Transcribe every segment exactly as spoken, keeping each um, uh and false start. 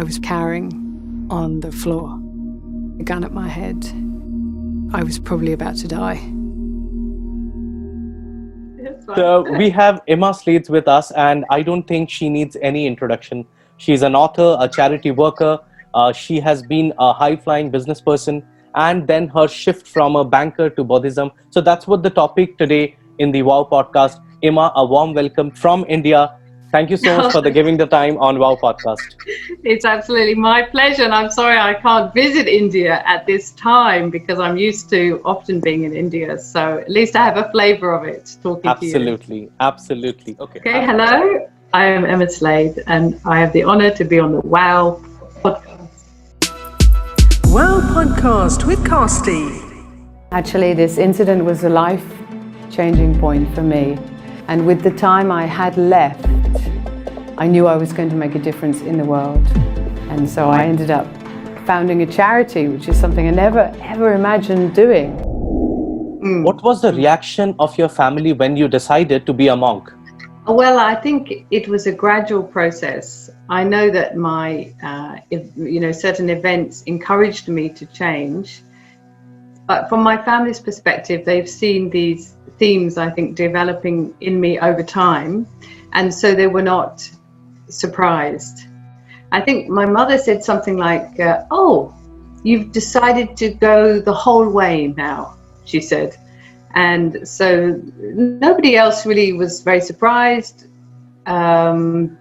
I was cowering on the floor, a gun at my head. I was probably about to die. So we have Emma Slade with us, and I don't think she needs any introduction. She's an author, a charity worker. Uh, she has been a high-flying business person, and then her shift from a banker to Buddhism. So that's what the topic today in the Wow Podcast. Emma, a warm welcome from India. Thank you so much for the giving the time on Wow Podcast. It's absolutely my pleasure, and I'm sorry I can't visit India at this time because I'm used to often being in India. So at least I have a flavour of it talking absolutely, to you. Absolutely, absolutely. Okay. Okay, hello. I am Emma Slade, and I have the honour to be on the Wow Podcast. Wow Podcast with Kausty. Actually, this incident was a life-changing point for me, and with the time I had left, I knew I was going to make a difference in the world. And so I ended up founding a charity, which is something I never, ever imagined doing. Mm. What was the reaction of your family when you decided to be a monk? Well, I think it was a gradual process. I know that my, uh, if, you know, certain events encouraged me to change. But from my family's perspective, they've seen these themes, I think, developing in me over time. And so they were not surprised. I think my mother said something like, uh, oh, you've decided to go the whole way now, she said. And so nobody else really was very surprised. Um,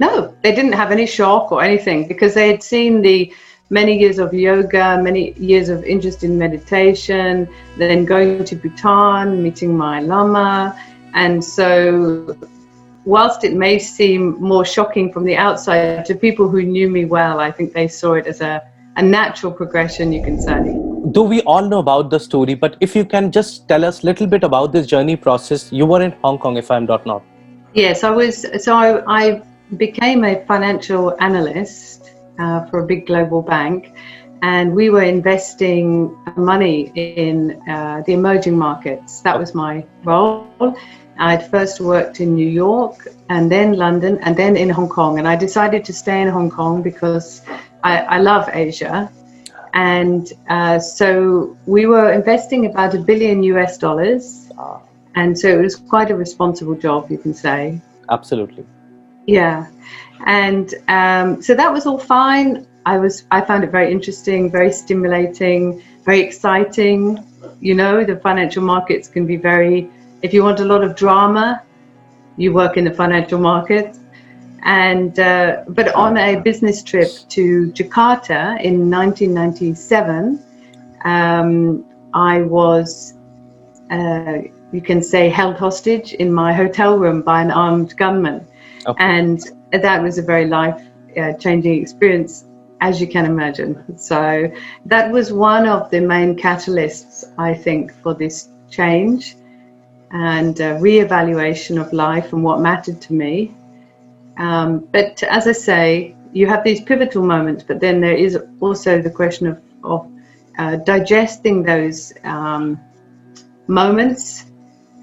no, they didn't have any shock or anything because they had seen the many years of yoga, many years of interest in meditation, then going to Bhutan, meeting my Lama. And so whilst it may seem more shocking from the outside, to people who knew me well, I think they saw it as a, a natural progression, you can say. Though we all know about the story, but if you can just tell us a little bit about this journey process. You were in Hong Kong, if I'm not wrong. Yes, I was. So I, I became a financial analyst uh, for a big global bank, and we were investing money in uh, the emerging markets. That was my role. I'd first worked in New York and then London and then in Hong Kong. And I decided to stay in Hong Kong because I, I love Asia. And uh, so we were investing about a billion U S dollars. And so it was quite a responsible job, you can say. Absolutely. Yeah. And um, so that was all fine. I was, I found it very interesting, very stimulating, very exciting. You know, the financial markets can be very... If you want a lot of drama, you work in the financial market. And uh, but on a business trip to Jakarta in nineteen ninety-seven, um, I was, uh, you can say, held hostage in my hotel room by an armed gunman. Okay. And that was a very life-changing experience, as you can imagine. So that was one of the main catalysts, I think, for this change and uh, re-evaluation of life and what mattered to me. Um, but as I say, you have these pivotal moments, but then there is also the question of, of uh, digesting those um, moments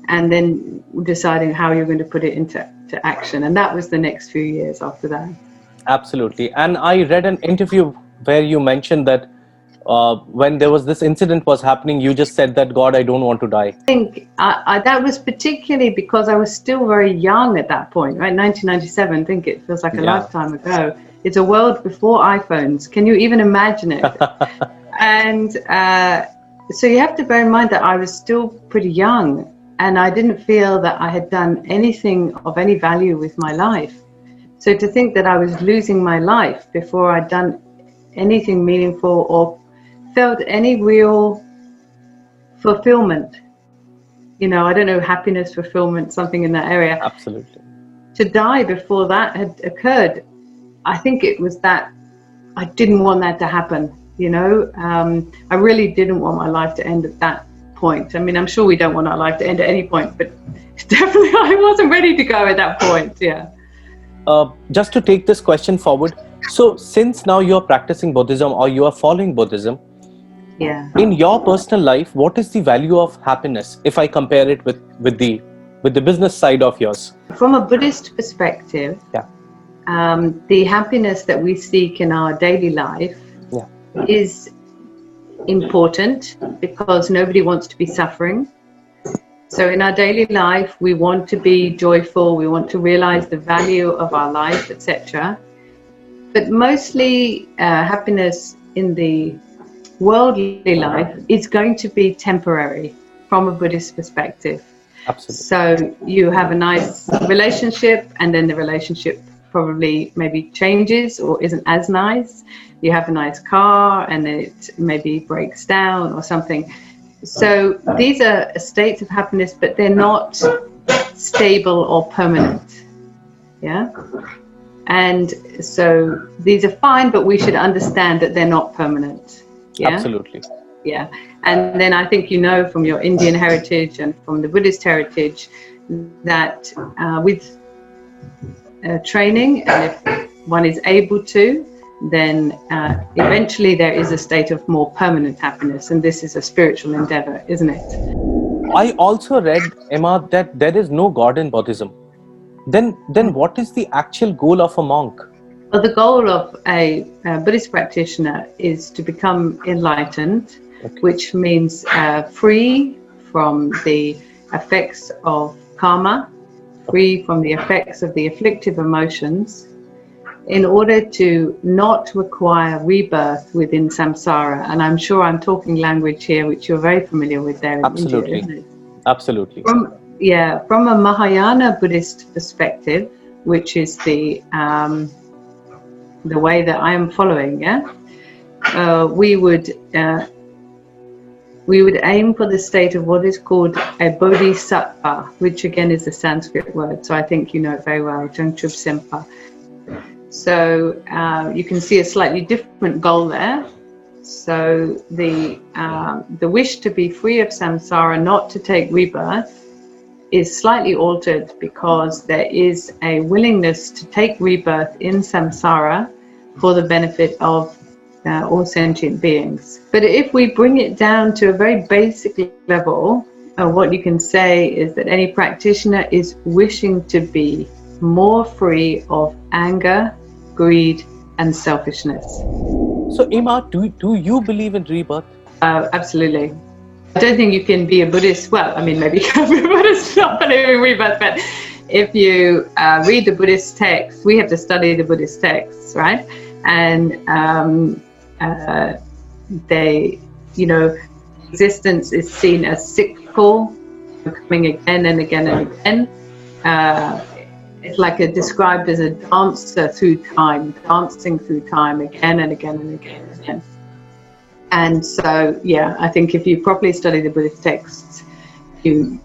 and then deciding how you're going to put it into to action. And that was the next few years after that. Absolutely. And I read an interview where you mentioned that Uh, when there was this incident was happening, you just said that, God, I don't want to die. I think I, I, that was particularly because I was still very young at that point, right? nineteen ninety-seven, I think it feels like a yeah. lifetime ago. It's a world before iPhones. Can you even imagine it? And uh, so you have to bear in mind that I was still pretty young and I didn't feel that I had done anything of any value with my life. So to think that I was losing my life before I'd done anything meaningful or felt any real fulfillment, you know, I don't know, happiness, fulfillment, something in that area. Absolutely. To die before that had occurred, I think it was that I didn't want that to happen, you know. Um, I really didn't want my life to end at that point. I mean, I'm sure we don't want our life to end at any point, but definitely I wasn't ready to go at that point, yeah. Uh, just to take this question forward, so since now you're practicing Buddhism or you are following Buddhism, yeah. In your personal life, what is the value of happiness if I compare it with, with the with the business side of yours? From a Buddhist perspective, yeah. um, the happiness that we seek in our daily life yeah. is important because nobody wants to be suffering. So in our daily life, we want to be joyful, we want to realize the value of our life, et cetera. But mostly uh, happiness in the worldly life is going to be temporary from a Buddhist perspective. Absolutely. So you have a nice relationship, and then the relationship probably maybe changes or isn't as nice. You have a nice car and it maybe breaks down or something. So these are states of happiness, but they're not stable or permanent. Yeah. And so these are fine, but we should understand that they're not permanent. Yeah? Absolutely. Yeah. And then I think, you know, from your Indian heritage and from the Buddhist heritage, that uh, with uh, training, and if one is able to, then uh, eventually there is a state of more permanent happiness. And this is a spiritual endeavor, isn't it? I also read, Emma, that there is no God in Buddhism. Then then what is the actual goal of a monk? Well, the goal of a, a Buddhist practitioner is to become enlightened, okay. which means uh, free from the effects of karma, free from the effects of the afflictive emotions, in order to not require rebirth within samsara. And I'm sure I'm talking language here which you're very familiar with there in Absolutely. India, isn't it? Absolutely. From, Yeah, from a Mahayana Buddhist perspective, which is the um, the way that I am following, yeah, uh, we would uh, we would aim for the state of what is called a bodhisattva, which again is a Sanskrit word. So I think you know it very well, jangchub simpa. So uh, you can see a slightly different goal there. So the uh, the wish to be free of samsara, not to take rebirth, is slightly altered because there is a willingness to take rebirth in samsara for the benefit of uh, all sentient beings. But if we bring it down to a very basic level, uh, what you can say is that any practitioner is wishing to be more free of anger, greed, and selfishness. So, Emma, do, do you believe in rebirth? Uh, absolutely. I don't think you can be a Buddhist, well, I mean, maybe you can be a Buddhist, not believing rebirth, but if you uh, read the Buddhist texts, we have to study the Buddhist texts, right? And um, uh, they, you know, existence is seen as cyclical, coming again and again and again. Uh, it's like a, described as a dancer through time, dancing through time again and again and again and again. And so, yeah, I think if you properly study the Buddhist texts, you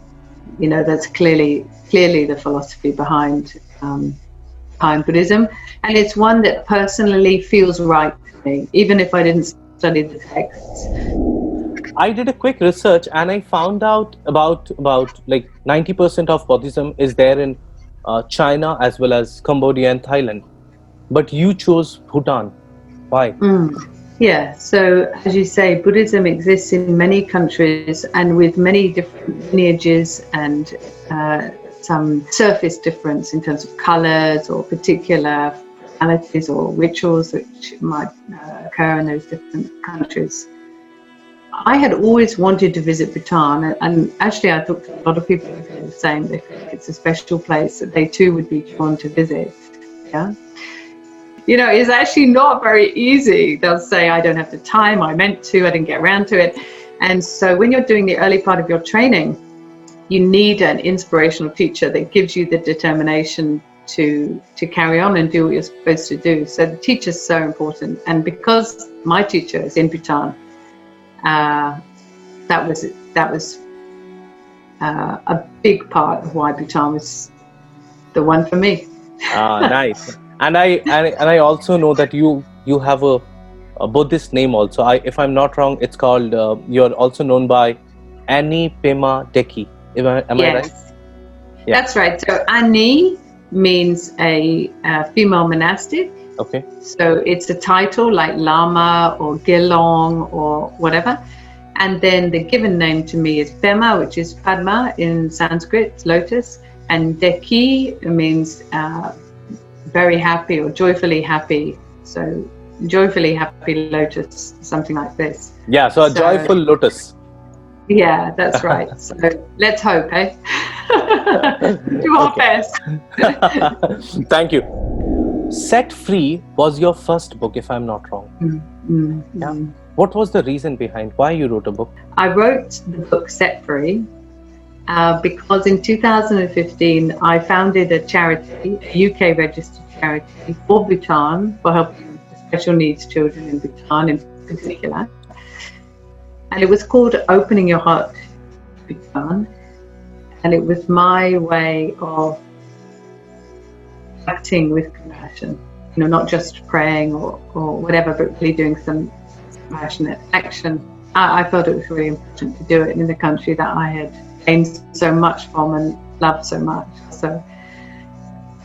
you know, that's clearly clearly the philosophy behind, um, behind Buddhism. And it's one that personally feels right to me, even if I didn't study the texts. I did a quick research and I found out about, about like ninety percent of Buddhism is there in uh, China as well as Cambodia and Thailand. But you chose Bhutan. Why? Mm. Yeah, so as you say, Buddhism exists in many countries and with many different lineages and uh, some surface difference in terms of colors or particular formalities or rituals which might uh, occur in those different countries. I had always wanted to visit Bhutan, and, and actually I talked to a lot of people who were the same. They think it's a special place that they too would be drawn to visit. Yeah. You know, it's actually not very easy. They'll say, I don't have the time, I meant to, I didn't get around to it. And so when you're doing the early part of your training, you need an inspirational teacher that gives you the determination to to carry on and do what you're supposed to do. So the teacher's so important. And because my teacher is in Bhutan, uh, that was, that was uh, a big part of why Bhutan was the one for me. Ah, nice. And I and, and I also know that you you have a, a Buddhist name also. I, if I'm not wrong, it's called. Uh, you're also known by Ani Pema Deki. Am I, am yes. I right? Yeah. That's right. So Ani means a, a female monastic. Okay. So it's a title like Lama or Gelong or whatever. And then the given name to me is Pema, which is Padma in Sanskrit, lotus, and Deki means. Uh, very happy or joyfully happy. So joyfully happy lotus, something like this. Yeah, so a so, joyful lotus. Yeah, that's right. So let's hope, eh? Do our okay. best. Thank you. Set Free was your first book, if I'm not wrong. Mm-hmm. Yeah. What was the reason behind why you wrote a book? I wrote the book Set Free uh, because in two thousand fifteen I founded a charity, a U K registered charity for Bhutan, for helping special needs children in Bhutan in particular. And it was called Opening Your Heart to Bhutan. And it was my way of acting with compassion, you know, not just praying or, or whatever, but really doing some compassionate action. I, I felt it was really important to do it in the country that I had gained so much from and loved so much. So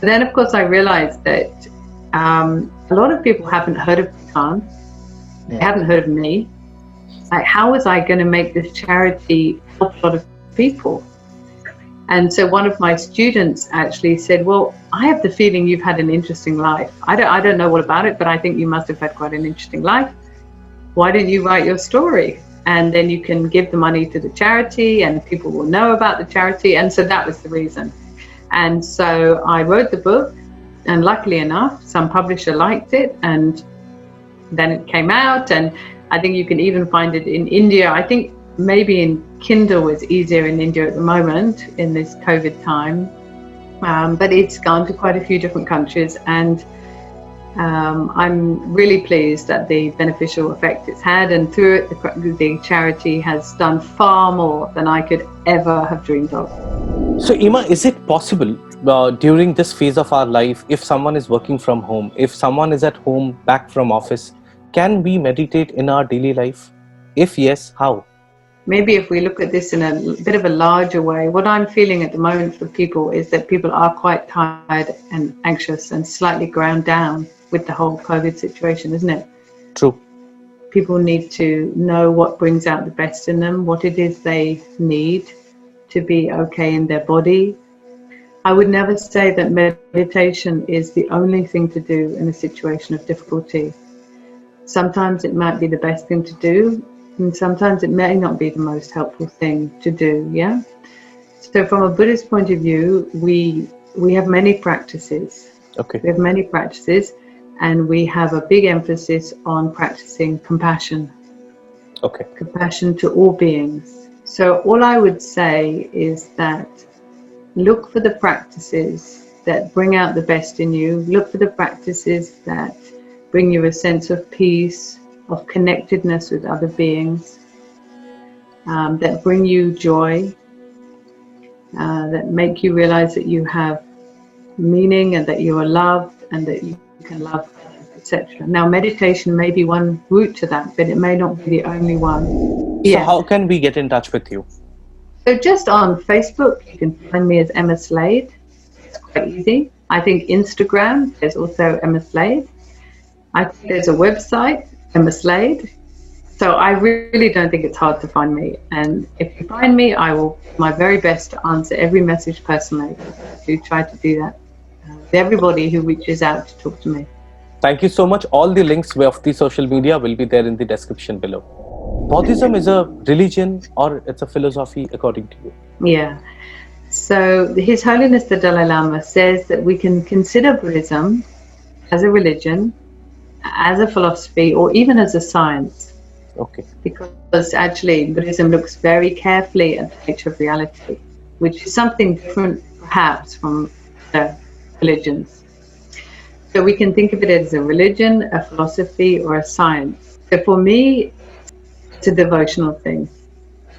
but then, of course, I realized that um, a lot of people haven't heard of Bhutan. Yeah. They haven't heard of me. Like, how was I going to make this charity help a lot of people? And so one of my students actually said, well, I have the feeling you've had an interesting life. I don't I don't know all about it, but I think you must have had quite an interesting life. Why don't you write your story? And then you can give the money to the charity and people will know about the charity. And so that was the reason. And so I wrote the book, and luckily enough, some publisher liked it, and then it came out. And I think you can even find it in India. I think maybe in Kindle is easier in India at the moment in this COVID time, um, but it's gone to quite a few different countries, and um, I'm really pleased at the beneficial effect it's had, and through it the, the charity has done far more than I could ever have dreamed of. So Emma, is it possible uh, during this phase of our life, if someone is working from home, if someone is at home back from office, can we meditate in our daily life? If yes, how? Maybe if we look at this in a bit of a larger way, what I'm feeling at the moment for people is that people are quite tired and anxious and slightly ground down with the whole COVID situation, isn't it? True. People need to know what brings out the best in them, what it is they need to be okay in their body. I would never say that meditation is the only thing to do in a situation of difficulty. Sometimes it might be the best thing to do, and sometimes it may not be the most helpful thing to do, yeah? So from a Buddhist point of view, we we have many practices. Okay. We have many practices, and we have a big emphasis on practicing compassion. Okay. Compassion to all beings. So all I would say is that look for the practices that bring out the best in you. Look for the practices that bring you a sense of peace, of connectedness with other beings, um, that bring you joy, uh, that make you realize that you have meaning and that you are loved and that you can love, et cetera. Now, meditation may be one route to that, but it may not be the only one. Yeah. So how can we get in touch with you? So just on Facebook, you can find me as Emma Slade. It's quite easy. I think Instagram, there's also Emma Slade. I think there's a website, Emma Slade. So I really don't think it's hard to find me. And if you find me, I will do my very best to answer every message personally. I do try to do that with everybody who reaches out to talk to me. Thank you so much. All the links of the social media will be there in the description below. Buddhism is a religion or it's a philosophy according to you? Yeah. So His Holiness the Dalai Lama says that we can consider Buddhism as a religion, as a philosophy, or even as a science. Okay. Because actually Buddhism looks very carefully at the nature of reality, which is something different perhaps from the religions. So we can think of it as a religion, a philosophy, or a science. So for me, it's a devotional thing.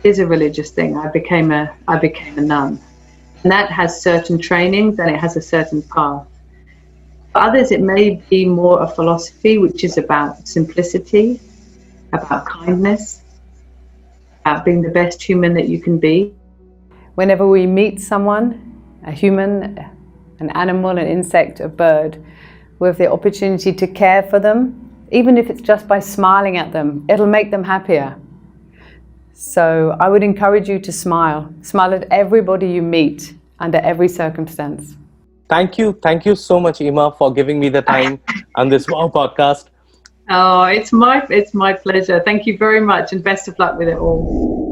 It is a religious thing. I became a I became a nun. And that has certain trainings and it has a certain path. For others, it may be more a philosophy, which is about simplicity, about kindness, about being the best human that you can be. Whenever we meet someone, a human, an animal, an insect, a bird, we have the opportunity to care for them, even if it's just by smiling at them. It'll make them happier. So I would encourage you to smile. Smile at everybody you meet, under every circumstance. Thank you. Thank you so much, Emma, for giving me the time on this Wow podcast. Oh, it's my, it's my pleasure. Thank you very much and best of luck with it all.